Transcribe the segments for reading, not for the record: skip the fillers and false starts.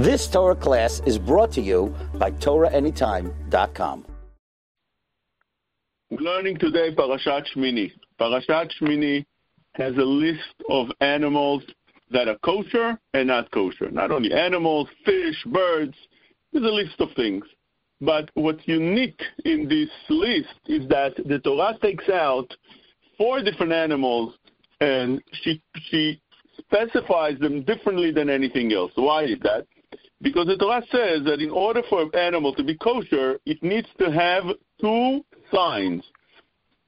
This Torah class is brought to you by TorahAnytime.com. We're learning today Parashat Shmini. Parashat Shmini has a list of animals that are kosher and not kosher. Not only animals, fish, birds, there's a list of things. But what's unique in this list is that the Torah takes out 4 different animals and she specifies them differently than anything else. Why is that? Because the Torah says that in order for an animal to be kosher, it needs to have 2 signs.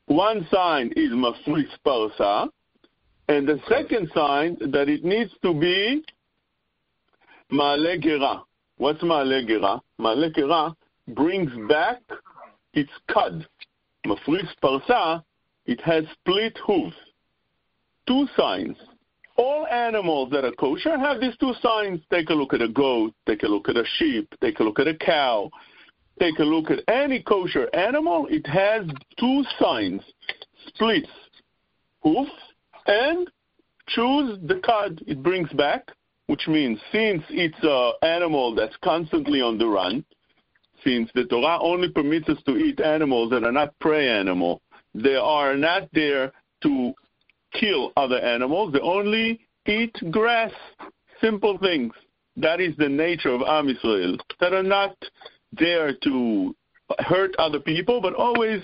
One sign is mafris parsa, and the second sign that it needs to be ma'alegera. What's ma'alegera? Ma'alegera brings back its cud. Mafris parsa, it has split hooves. 2 signs. All animals that are kosher have these 2 signs. Take a look at a goat, take a look at a sheep, take a look at a cow, take a look at any kosher animal. It has 2 signs, splits, hoofs, and chews the cud it brings back, which means since it's an animal that's constantly on the run, since the Torah only permits us to eat animals that are not prey animal, they are not there to kill other animals. They only eat grass, simple things. That is the nature of Am Israel, that are not there to hurt other people, but always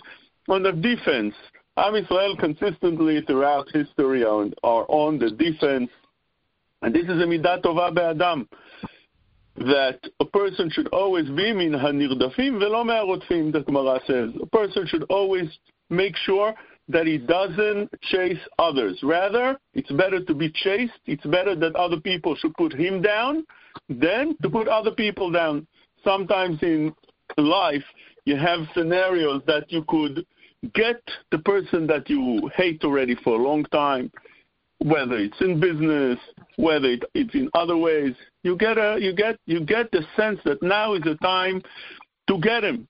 on the defense. Am Israel consistently throughout history are on the defense, and this is a middah tova beAdam, that a person should always be min hanirdafim velomerotfim, the Gemara says. A person should always make sure that he doesn't chase others. Rather, it's better to be chased. It's better that other people should put him down than to put other people down. Sometimes in life, you have scenarios that you could get the person that you hate already for a long time, whether it's in business, whether it's in other ways. You get the sense that now is the time to get him.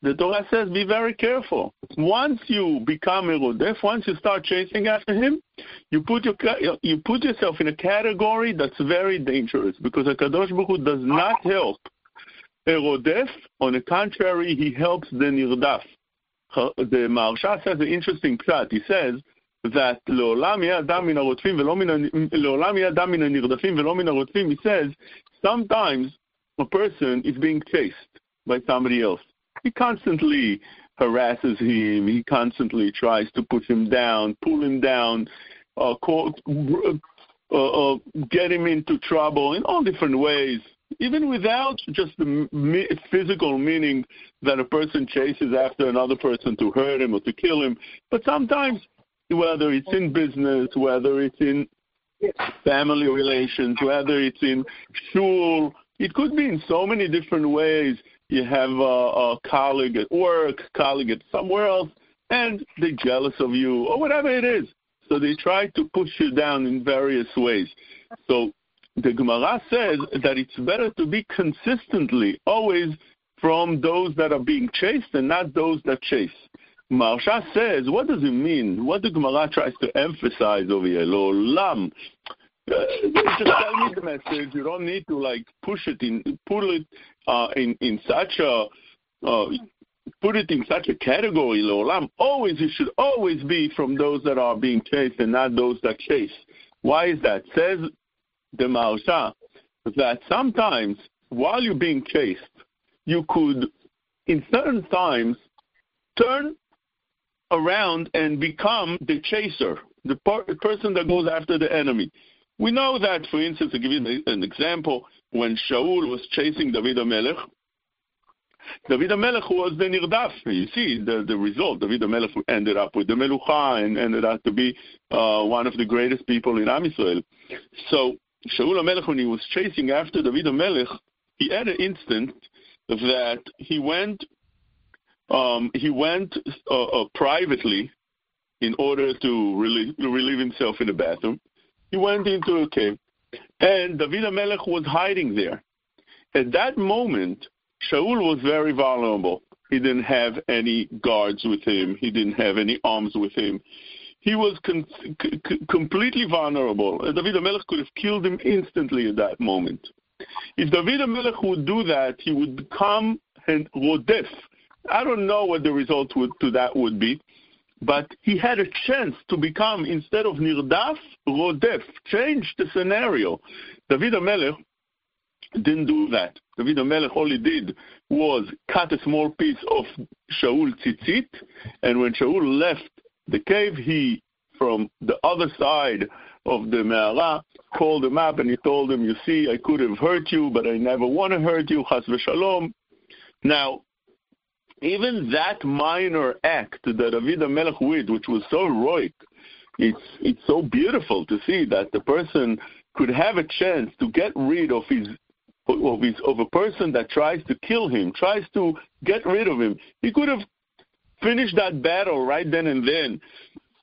The Torah says, be very careful. Once you become erodef, once you start chasing after him, you put yourself in a category that's very dangerous, because HaKadosh Baruch Hu does not help erodef. On the contrary, he helps the Nirdaf. The Maharsha says an interesting pshat. He says that He says sometimes a person is being chased by somebody else. He constantly harasses him. He constantly tries to put him down, pull him down, get him into trouble in all different ways, even without just the physical meaning that a person chases after another person to hurt him or to kill him. But sometimes, whether it's in business, whether it's in family relations, whether it's in shul, it could be in so many different ways. You have a colleague at work, colleague at somewhere else, and they're jealous of you, or whatever it is. So they try to push you down in various ways. So the Gemara says that it's better to be consistently always from those that are being chased and not those that chase. Marsha says, what does it mean? What the Gemara tries to emphasize over here? Lo Lam. Just tell me the message. You don't need to put it in such a category. L'olam. Always, you should always be from those that are being chased and not those that chase. Why is that? Says the Maharsha that sometimes while you're being chased, you could, in certain times, turn around and become the chaser, the person that goes after the enemy. We know that, for instance, to give you an example, when Shaul was chasing David HaMelech was the Nirdaf. You see the result. David HaMelech ended up with the Melucha and ended up to be one of the greatest people in Am Yisrael. So Shaul HaMelech, when he was chasing after David HaMelech, he had an instant that he went privately in order to relieve himself in the bathroom. He went into a cave, and David HaMelech was hiding there. At that moment, Shaul was very vulnerable. He didn't have any guards with him. He didn't have any arms with him. He was completely vulnerable. David HaMelech could have killed him instantly at that moment. If David HaMelech would do that, he would become an erodef. I don't know what the result to that would be, but he had a chance to become, instead of Nirdaf, erodef. Change the scenario. David HaMelech didn't do that. David HaMelech only did was cut a small piece of Shaul tzitzit, and when Shaul left the cave, he, from the other side of the Me'ara, called him up and he told him, you see, I could have hurt you, but I never want to hurt you, chas v'shalom. Now, even that minor act that David HaMelech did, which was so heroic, it's so beautiful to see that the person could have a chance to get rid of a person that tries to kill him, tries to get rid of him. He could have finished that battle right then and then.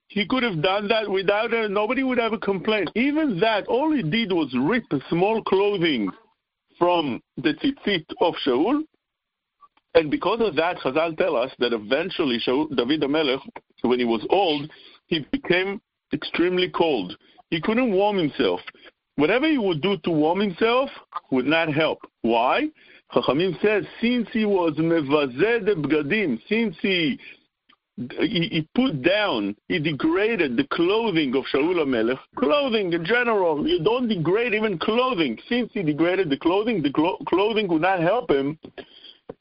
He could have done that without nobody would have a complaint. Even that, all he did was rip a small clothing from the tzitzit of Shaul, and because of that, Chazal tell us that eventually David HaMelech, when he was old, he became extremely cold. He couldn't warm himself. Whatever he would do to warm himself would not help. Why? Chachamim says, since he was mevazeh de bgadim, since he put down, he degraded the clothing of Shaul HaMelech, clothing in general, you don't degrade even clothing. Since he degraded the clothing would not help him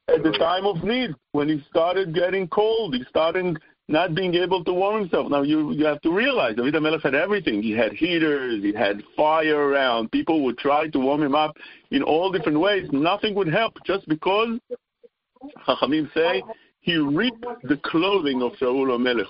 at the time of need, when he started getting cold, he started not being able to warm himself. Now, you have to realize, David HaMelech had everything. He had heaters, he had fire around. People would try to warm him up in all different ways. Nothing would help, just because, Chachamim say, he ripped the clothing of Shaul HaMelech.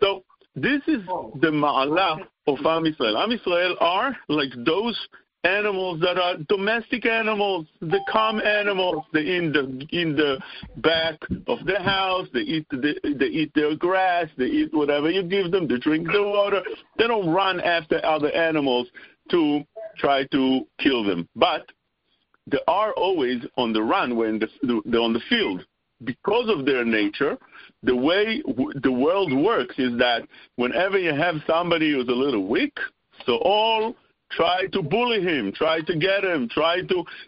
So, this is the ma'ala of Am Israel. Am Israel are like those animals that are domestic animals, the calm animals. They're in the back of the house. They eat their grass. They eat whatever you give them. They drink the water. They don't run after other animals to try to kill them. But they are always on the run when they're on the field. Because of their nature, the way the world works is that whenever you have somebody who's a little weak, so all try to bully him, try to get him,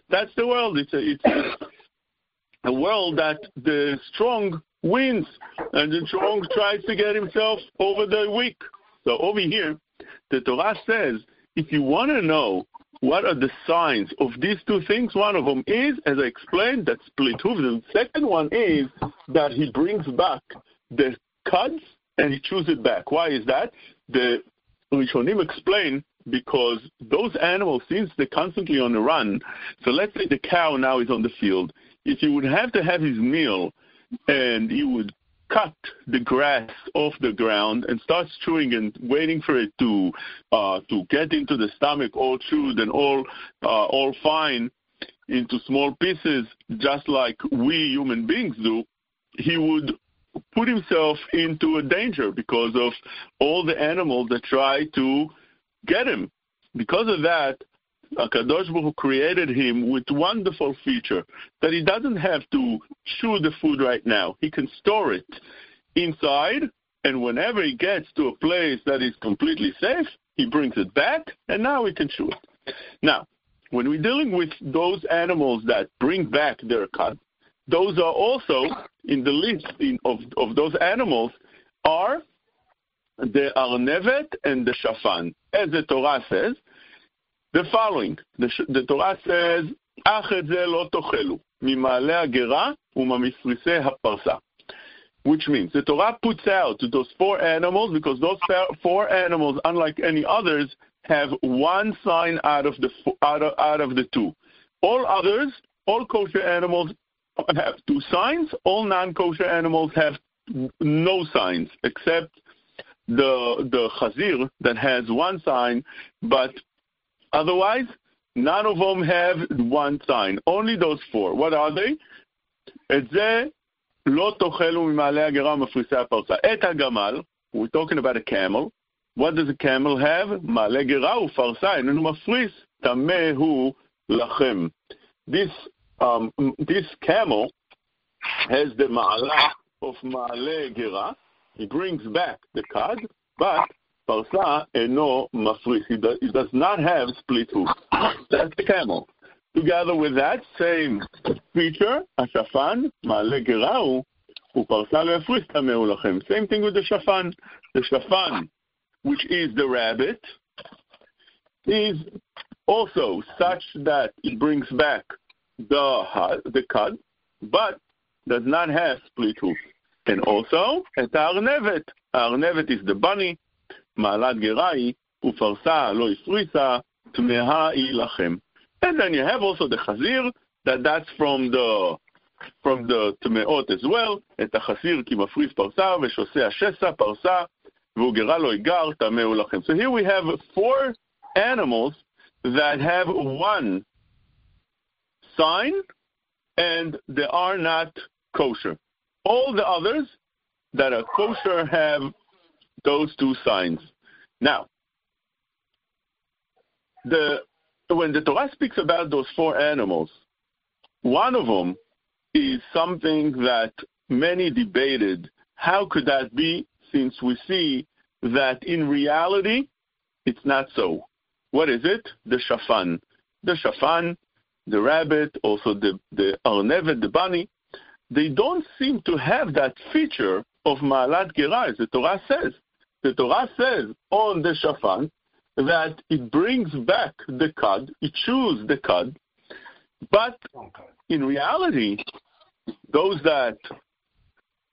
that's the world. It's a world that the strong wins, and the strong tries to get himself over the weak. So over here, the Torah says, if you want to know what are the signs of these two things, one of them is, as I explained, that split hooves. The second one is that he brings back the cuds and he chews it back. Why is that? The Rishonim explain, because those animals, since they're constantly on the run, so let's say the cow now is on the field. If he would have to have his meal and he would cut the grass off the ground and starts chewing and waiting for it to get into the stomach, all chewed and all fine, into small pieces, just like we human beings do, he would put himself into a danger because of all the animals that try to get him. Because of that, HaKadosh Baruch Hu created him with wonderful feature that he doesn't have to chew the food right now. He can store it inside, and whenever he gets to a place that is completely safe, he brings it back, and now he can chew it. Now, when we're dealing with those animals that bring back their cud, those are also in the list of those animals are the Arnevet and the Shafan. As the Torah says, the following. The Torah says, "Ach et ze lo tochelu, mima'alegera umamafris parsa," which means the Torah puts out those four animals because those four animals, unlike any others, have one sign out of the two. All others, all kosher animals have two signs. All non-kosher animals have no signs except the chazir that has one sign, but otherwise, none of them have one sign. Only those four. What are they? We're talking about a camel. What does a camel have? This camel has the ma'ala of ma'alegera. He brings back the card, but parsa eno mafris. He does not have split hoof. That's the camel. Together with that same feature, Shafan, ma'alegera, uparsa le'afris tameu lachem. Same thing with the Shafan. The Shafan, which is the rabbit, is also such that it brings back the cud, but does not have split hoof. And also, at Arnevet. Arnevet is the bunny. Ma'alat gerai, ufarsa lo ifrisa, tmeha ilachem. And then you have also the chazir, that's from the tmeot as well. Et hachazir ki mafris parsa, veshosea shesa parsa, v'ugera lo igar, tameu lachem. So here we have four animals that have one sign, and they are not kosher. All the others that are kosher have those two signs. Now, when the Torah speaks about those four animals, one of them is something that many debated. How could that be, since we see that in reality it's not so? What is it? The Shafan. The Shafan, the rabbit, also the Arnevet, the bunny, they don't seem to have that feature of Ma'alat Gerai, as the Torah says. The Torah says on the Shafan that it brings back the cud, it chews the cud, but in reality, those that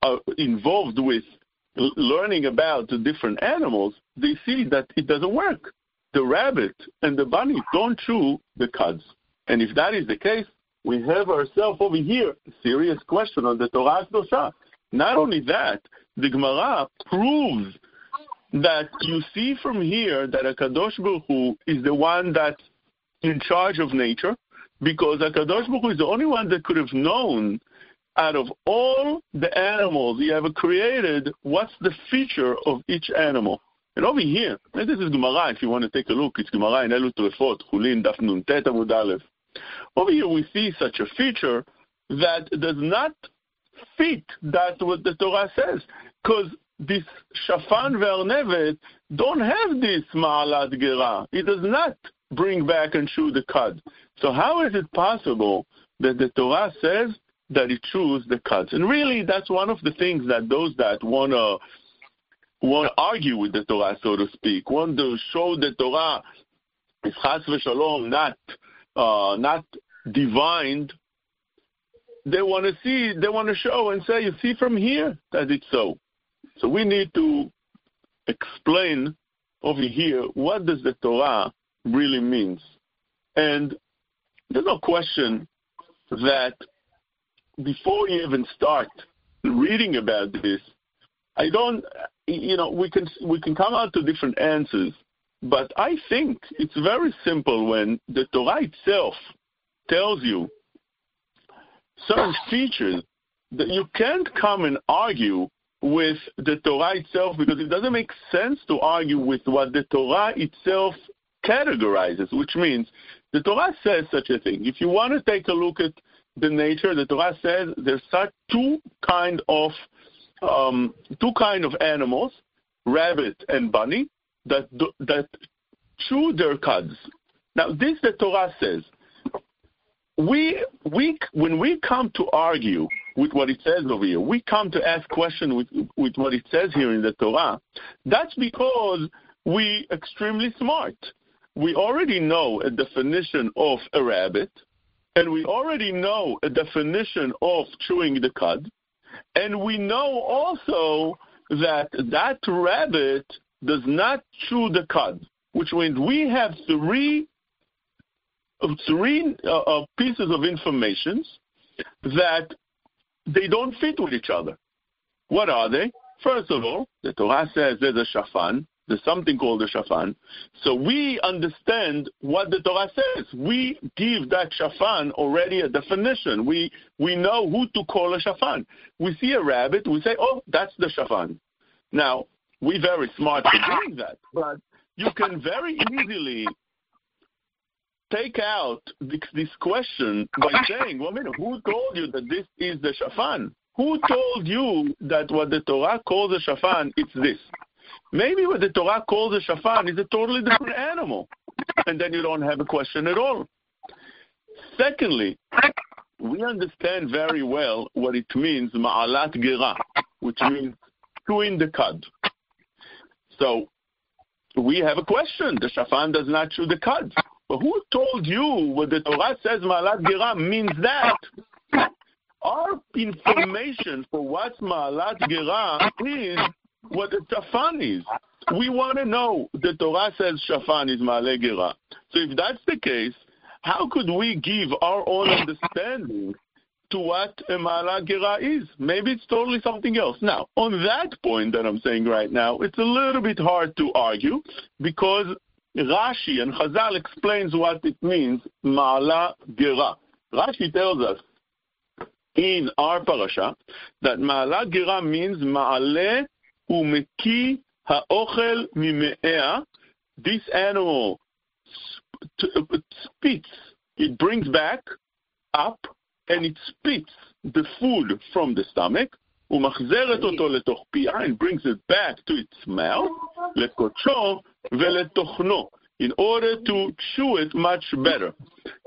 are involved with learning about the different animals, they see that it doesn't work. The rabbit and the bunny don't chew the cuds. And if that is the case, we have ourselves over here a serious question on the Torah's dosha. Not only that, the Gemara proves that you see from here that HaKadosh Baruch Hu is the one that's in charge of nature, because HaKadosh Baruch Hu is the only one that could have known out of all the animals he ever created what's the feature of each animal. And over here, and this is Gemara, if you want to take a look, it's Gemara in Elu Torefot, Chulin, Daf Nun Tet, Amud Aleph. Over here we see such a feature that does not fit that what the Torah says, because this Shafan ve'Arnevet don't have this Ma'alat Gera. It does not bring back and chew the cud. So how is it possible that the Torah says that it chews the cuds? And really, that's one of the things that those that want to argue with the Torah, so to speak, want to show the Torah is chas v'shalom, not divined. They want to show and say, you see from here that it's so. So we need to explain over here what does the Torah really means. And there's no question that before you even start reading about this, we can come out to different answers, but I think it's very simple when the Torah itself tells you certain features that you can't come and argue with the Torah itself, because it doesn't make sense to argue with what the Torah itself categorizes, which means the Torah says such a thing. If you want to take a look at the nature, the Torah says there's two kind of animals, rabbit and bunny, that chew their cuds. Now, this the Torah says. When we come to argue with what it says over here, we come to ask questions with what it says here in the Torah. That's because we're extremely smart. We already know a definition of a rabbit, and we already know a definition of chewing the cud. And we know also that rabbit does not chew the cud, which means we have three pieces of information that they don't fit with each other. What are they? First of all, the Torah says there's a Shafan. There's something called the Shafan. So we understand what the Torah says. We give that Shafan already a definition. We know who to call a Shafan. We see a rabbit, we say, oh, that's the Shafan. Now, we're very smart for doing that, but you can very easily take out this question by saying, well, who told you that this is the Shafan? Who told you that what the Torah calls the Shafan, it's this? Maybe what the Torah calls a Shafan is a totally different animal, and then you don't have a question at all. Secondly, we understand very well what it means, ma'alat gera, which means chewing the cud. So we have a question. The Shafan does not chew the cud. But who told you what the Torah says ma'alat gera means that? Our information for what ma'alat gera is what the Shafan is. We want to know the Torah says Shafan is ma'alegera. So if that's the case, how could we give our own understanding to what a ma'alegera is? Maybe it's totally something else. Now, on that point that I'm saying right now, it's a little bit hard to argue because Rashi and Chazal explains what it means, ma'alegera. Rashi tells us in our parasha that ma'alegera means ma'ale umeki ha'ochel mime'ea. This animal spits. It brings back up, and it spits the food from the stomach. Umachzeret oto letoch pia, and brings it back to its mouth. Lekotcho veletochno, in order to chew it much better.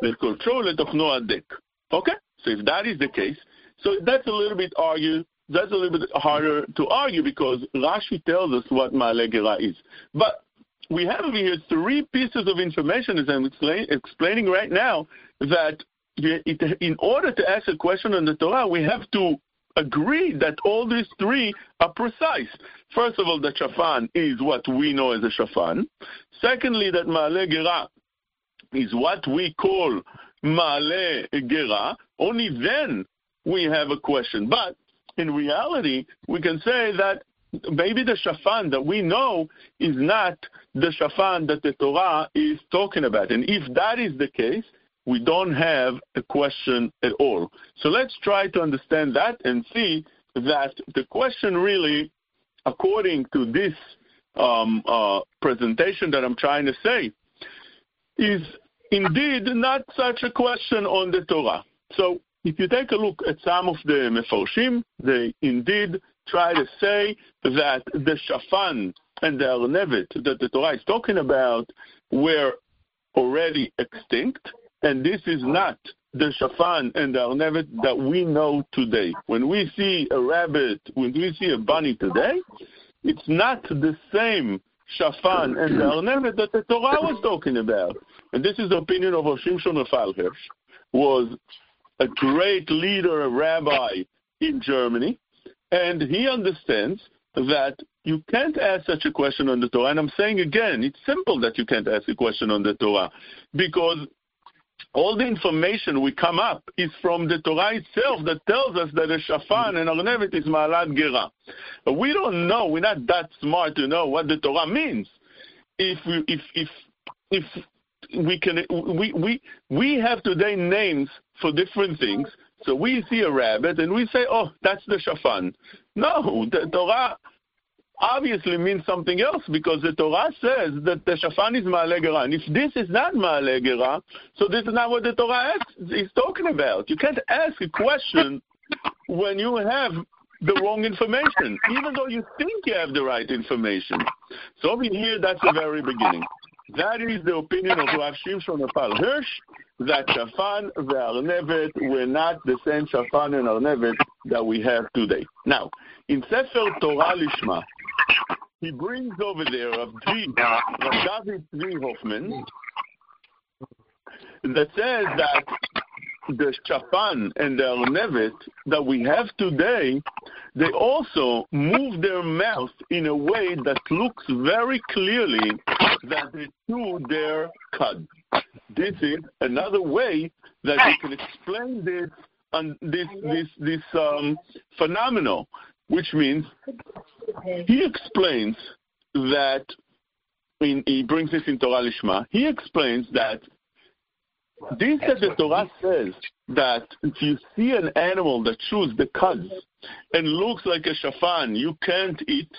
Lekotcho letochno adek. Okay, so if that is the case, so that's a little bit argued. That's a little bit harder to argue because Rashi tells us what ma'alegera is. But we have over here three pieces of information, as I'm explaining right now, that in order to ask a question on the Torah, we have to agree that all these three are precise. First of all, that Shafan is what we know as a Shafan. Secondly, that ma'alegera is what we call ma'alegera. Only then we have a question. But in reality, we can say that maybe the Shafan that we know is not the Shafan that the Torah is talking about. And if that is the case, we don't have a question at all. So let's try to understand that and see that the question really, according to this presentation that I'm trying to say, is indeed not such a question on the Torah. So if you take a look at some of the Meforshim, they indeed try to say that the Shafan and the Arnevet that the Torah is talking about were already extinct, and this is not the Shafan and the Arnevet that we know today. When we see a rabbit, when we see a bunny today, it's not the same Shafan and the Arnevet that the Torah was talking about. And this is the opinion of Oshim Shonafalhersh, was a great leader, a rabbi in Germany, and he understands that you can't ask such a question on the Torah. And I'm saying again, it's simple that you can't ask a question on the Torah because all the information we come up is from the Torah itself that tells us that a Shafan and Arnevet is Ma'alat Gera. We don't know. We're not that smart to know what the Torah means. We have today names for different things. So we see a rabbit and we say, oh, that's the Shafan. No, the Torah obviously means something else because the Torah says that the Shafan is ma'alegera. And if this is not ma'alegera, so this is not what the Torah is talking about. You can't ask a question when you have the wrong information, even though you think you have the right information. So over here, that's the very beginning. That is the opinion of Rav Shimshon Afalhersh, that Shafan and Arnevet were not the same Shafan and Arnevet that we have today. Now, in Sefer Torah Lishma, he brings over there of David Hoffman that says that the Shafan and the Arnevet that we have today, they also move their mouth in a way that looks very clearly that they chew their cud. This is another way that you can explain this phenomenon, which means he explains that, he brings this in Torah Lishma, he explains that this that the Torah says that if you see an animal that chews the cuds and looks like a Shafan, you can't eat,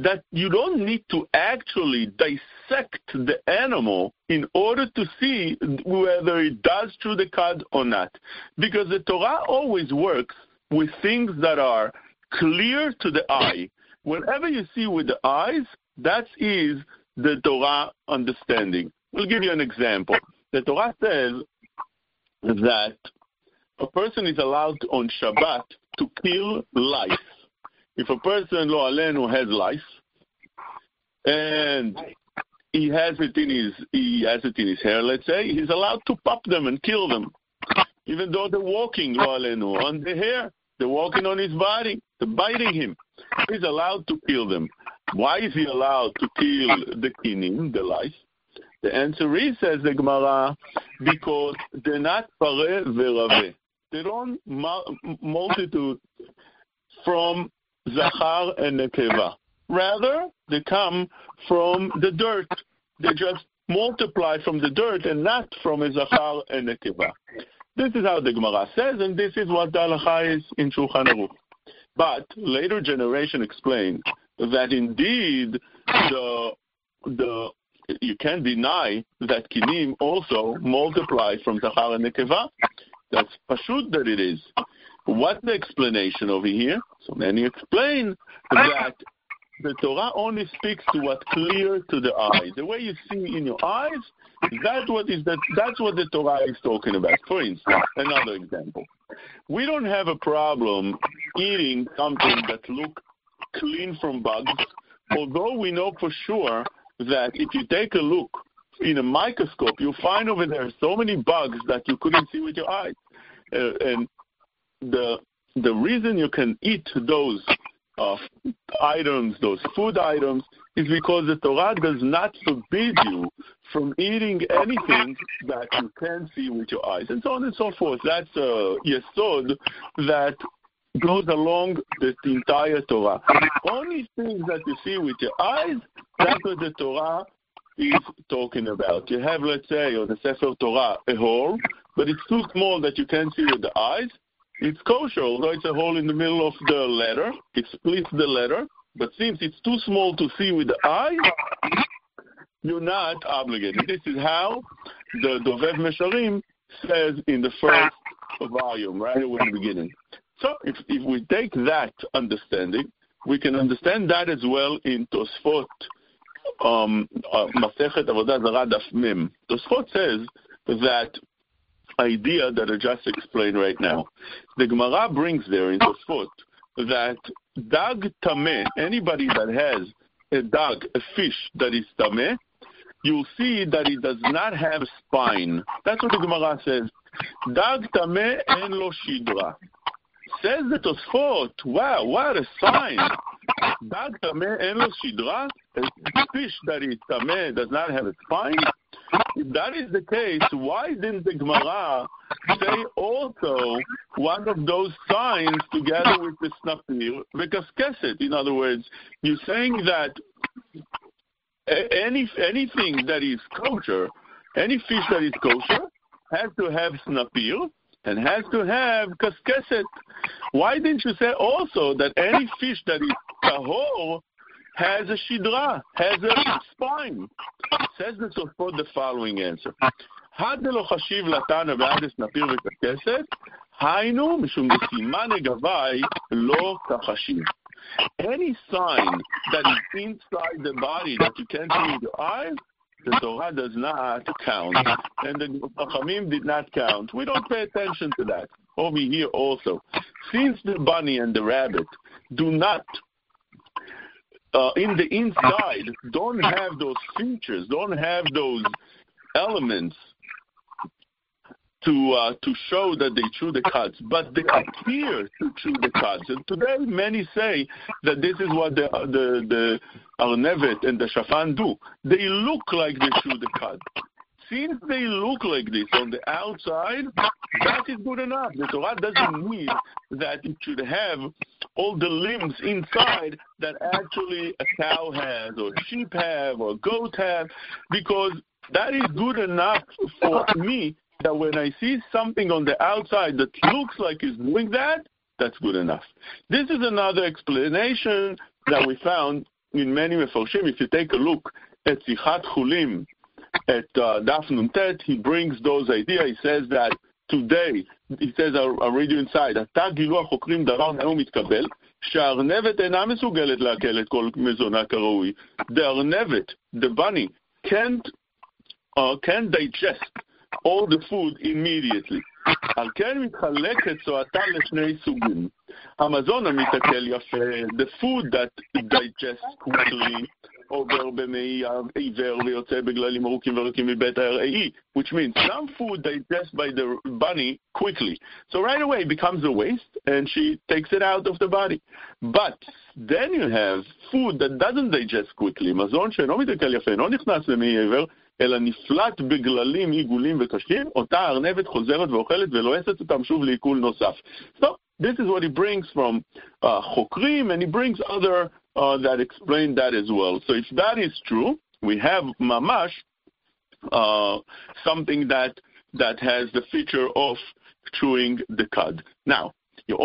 that you don't need to actually dissect the animal in order to see whether it does chew the cud or not. Because the Torah always works with things that are clear to the eye. Whatever you see with the eyes, that is the Torah understanding. We'll give you an example. The Torah says that a person is allowed on Shabbat to kill lice. If a person, Lo Aleinu, has lice, and he has it in his hair, let's say, he's allowed to pop them and kill them, even though they're walking, Lo Aleinu, on the hair, they're walking on his body, they're biting him. He's allowed to kill them. Why is he allowed to kill the kinim, the lice? The answer is, says the Gemara, because they're not pare verave. They don't multitude from zachar and nekeva. Rather, they come from the dirt. They just multiply from the dirt and not from a zachar and nekeva. This is how the Gemara says, and this is what the halacha is in Shulchan Aruch. But later generation explained that indeed the you can't deny that kinim also multiply from zachar and nekeva. That's pashut that it is. What's the explanation over here? So many explain that the Torah only speaks to what's clear to the eye. The way you see in your eyes, that's what the Torah is talking about. For instance, another example. We don't have a problem eating something that looks clean from bugs, although we know for sure that if you take a look in a microscope, you'll find over there so many bugs that you couldn't see with your eyes. And the reason you can eat those items, those food items, is because the Torah does not forbid you from eating anything that you can see with your eyes, and so on and so forth. That's a yesod that goes along the entire Torah. Only things that you see with your eyes, that's what the Torah is talking about. You have, let's say, on the Sefer Torah, a hole, but it's too small that you can't see with the eyes. It's kosher, although it's a hole in the middle of the letter. It splits the letter, but since it's too small to see with the eye, you're not obligated. This is how the Dovev Mesharim says in the first volume, right away in the beginning. So if we take that understanding, we can understand that as well in Tosfot, Masechet Avodah Zarah Daf Mem. Tosfot says that idea that I just explained right now. The Gemara brings there in Tosfot that Dag Tameh, anybody that has a dog, a fish that is Tameh, you'll see that it does not have spine. That's what the Gemara says. Dag Tameh en lo shidra. Says the Tosfot, wow, what a sign. Dag Tameh en lo shidra, a fish that is Tameh does not have a spine. If that is the case, why didn't the Gemara say also one of those signs together with the snapir, the kaskeset? In other words, you're saying that anything that is kosher, any fish that is kosher, has to have snapir and has to have kaskeset. Why didn't you say also that any fish that is tahor has a shidra, has a spine? Says the Tosfot the following answer. Any sign that is inside the body that you can't see with your eyes, the Torah does not count. And the Chachamim did not count. We don't pay attention to that. Over here also. Since the bunny and the rabbit do not in the inside, don't have those features, don't have those elements to show that they chew the cuds, but they appear to chew the cuds. And today, many say that this is what the Arnevet and the Shafan do. They look like they chew the cuds. Since they look like this on the outside, that is good enough. The Torah doesn't need that it should have all the limbs inside that actually a cow has, or sheep have, or goat have, because that is good enough for me that when I see something on the outside that looks like it's doing that, that's good enough. This is another explanation that we found in many Meforshim. If you take a look at Sichat Chulim, at Daf Nun Tet, he brings those ideas. He says that today, he says, I'll read you inside, the Arnevet, the bunny, can't digest all the food immediately. The food that digests quickly, which means some food digests by the bunny quickly. So right away it becomes a waste and she takes it out of the body. But then you have food that doesn't digest quickly. אלא נפלט בגללים, עיגולים וקשים, אותה הארנבת חוזרת ואוכלת ולועסת אותם שוב לעיכול נוסף. So, this is what he brings from חוקרים, and he brings other that explain that as well. So, if that is true, we have mamash, something that has the feature of chewing the cud. Now, you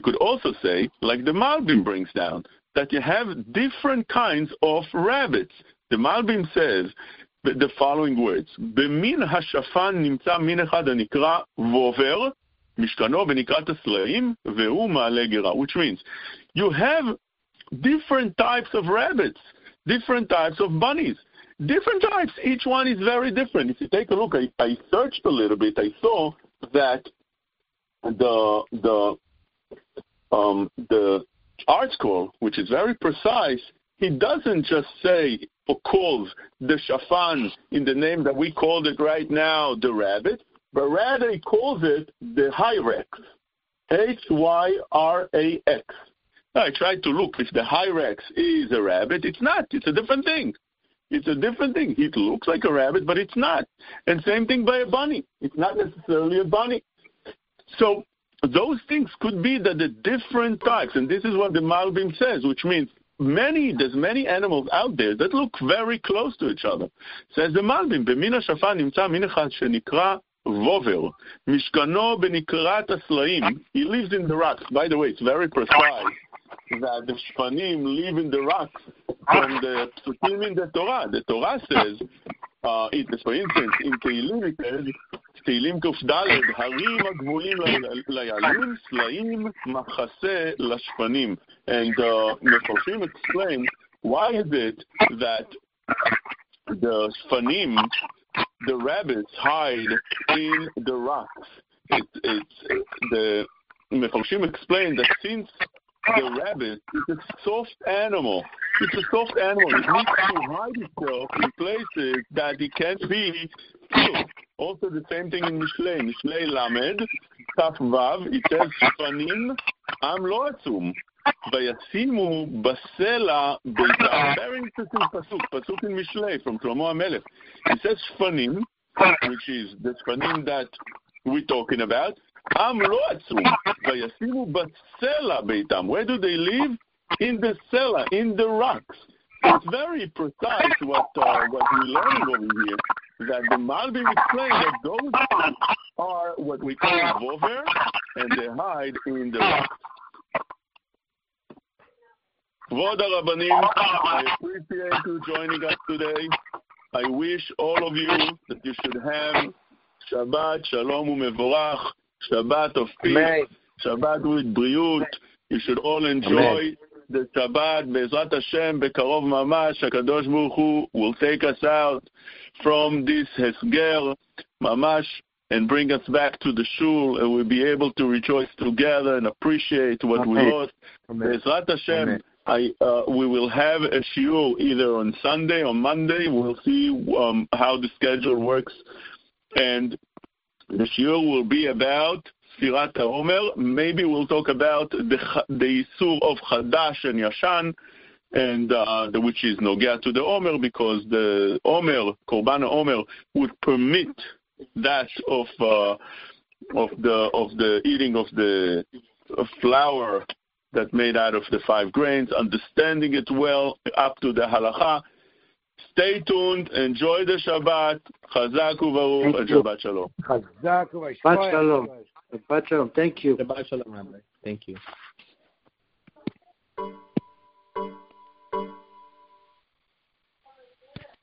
could also say, like the Malbim brings down, that you have different kinds of rabbits. The Malbim says the following words: "Bemin hashafan nimtza min echad hanikra vover mishkano v'nikra tasleim ve'u ma'alegera," which means you have different types of rabbits, different types of bunnies, different types. Each one is very different. If you take a look, I searched a little bit. I saw that the article, which is very precise, he doesn't just say or calls the Shafan in the name that we called it right now, the rabbit, but rather he calls it the Hyrax, Hyrax. Now I tried to look if the Hyrax is a rabbit. It's not. It's a different thing. It looks like a rabbit, but it's not. And same thing by a bunny. It's not necessarily a bunny. So those things could be that the different types, and this is what the Malbim says, which means there's many animals out there that look very close to each other. Says the Malbim, "Bemina shafan nimtza min echad shenikra vover, mishkano benikrat aslaim." He lives in the rocks. By the way, it's very precise that the Shfanim live in the rocks from the Psukim in the Torah. The Torah says, for instance, in Teilim it says, Teilim Kuf Daled, Harim Agmulim Layalim, Slaim Machase Lashfanim. And Meforshim explains, why is it that the Shfanim, the rabbits, hide in the rocks? The Meforshim explained that since the rabbit is a soft animal. It needs to hide itself in places that it can't be killed. Also the same thing in Mishlei. Mishlei Lamed, Taf Vav, it says, "Shfanim am lo atzum, Bayasimu Basela Baitam." Very interesting pasuk in Mishlei from Shlomo HaMelech. It says Shfanim, which is the Shfanim that we're talking about. Am lo atzum, Bayasimu Basela Baitam. Where do they live? In the cellar, in the rocks. It's very precise what we're learning over here, that the Malbim explained that those are what we call vover, and they hide in the rocks. Voda Rabbanim, I appreciate you joining us today. I wish all of you that you should have Shabbat, Shalom u'Mevorach, Shabbat of peace, Amen. Shabbat with Briut. You should all enjoy Amen. The Shabbat, Be'ezrat Hashem, Bekarov Mamash, HaKadosh Baruch Hu will take us out from this Hesger, Mamash, and bring us back to the Shul, and we'll be able to rejoice together and appreciate what Amen. We lost. Be'ezrat Hashem, we will have a shiur either on Sunday or Monday. We'll see how the schedule works. And the shiur will be about Sirat HaOmer. Maybe we'll talk about the Isur of Chadash and Yashan, and which is Nogea to the Omer, because the Omer, Korban HaOmer, would permit that of the eating of the flour that made out of the 5 grains, understanding it well up to the halacha. Stay tuned. Enjoy the Shabbat. Chazak u'Baruch. Shabbat Shalom. Chazak u'Shalom. Shabbat Shalom. Thank you. Shabbat Shalom, Rabbi. Thank you.